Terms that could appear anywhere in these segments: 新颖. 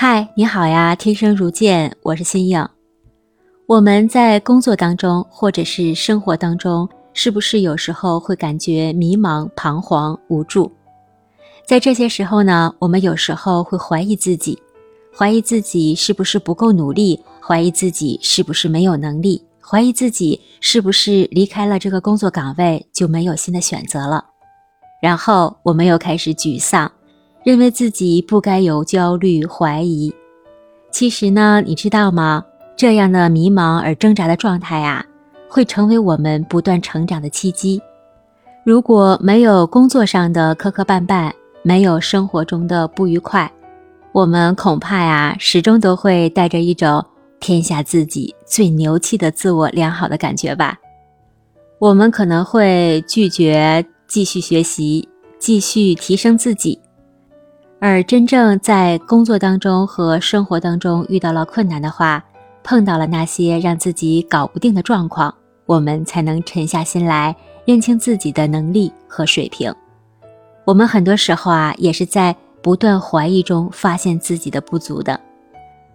嗨，你好呀，听声如见，我是新颖。我们在工作当中或者是生活当中，是不是有时候会感觉迷茫、彷徨、无助？在这些时候呢，我们有时候会怀疑自己，怀疑自己是不是不够努力，怀疑自己是不是没有能力，怀疑自己是不是离开了这个工作岗位就没有新的选择了。然后我们又开始沮丧，认为自己不该有焦虑、怀疑。其实呢，你知道吗？这样的迷茫而挣扎的状态啊，会成为我们不断成长的契机。如果没有工作上的磕磕绊绊，没有生活中的不愉快，我们恐怕呀，始终都会带着一种天下自己最牛气的自我良好的感觉吧。我们可能会拒绝继续学习，继续提升自己。而真正在工作当中和生活当中遇到了困难的话，碰到了那些让自己搞不定的状况，我们才能沉下心来，认清自己的能力和水平。我们很多时候啊，也是在不断怀疑中发现自己的不足的。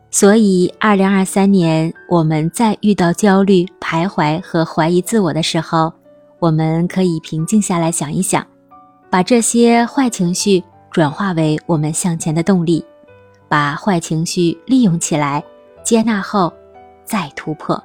所以2023年我们在遇到焦虑、徘徊和怀疑自我的时候，我们可以平静下来想一想，把这些坏情绪转化为我们向前的动力，把坏情绪利用起来，接纳后再突破。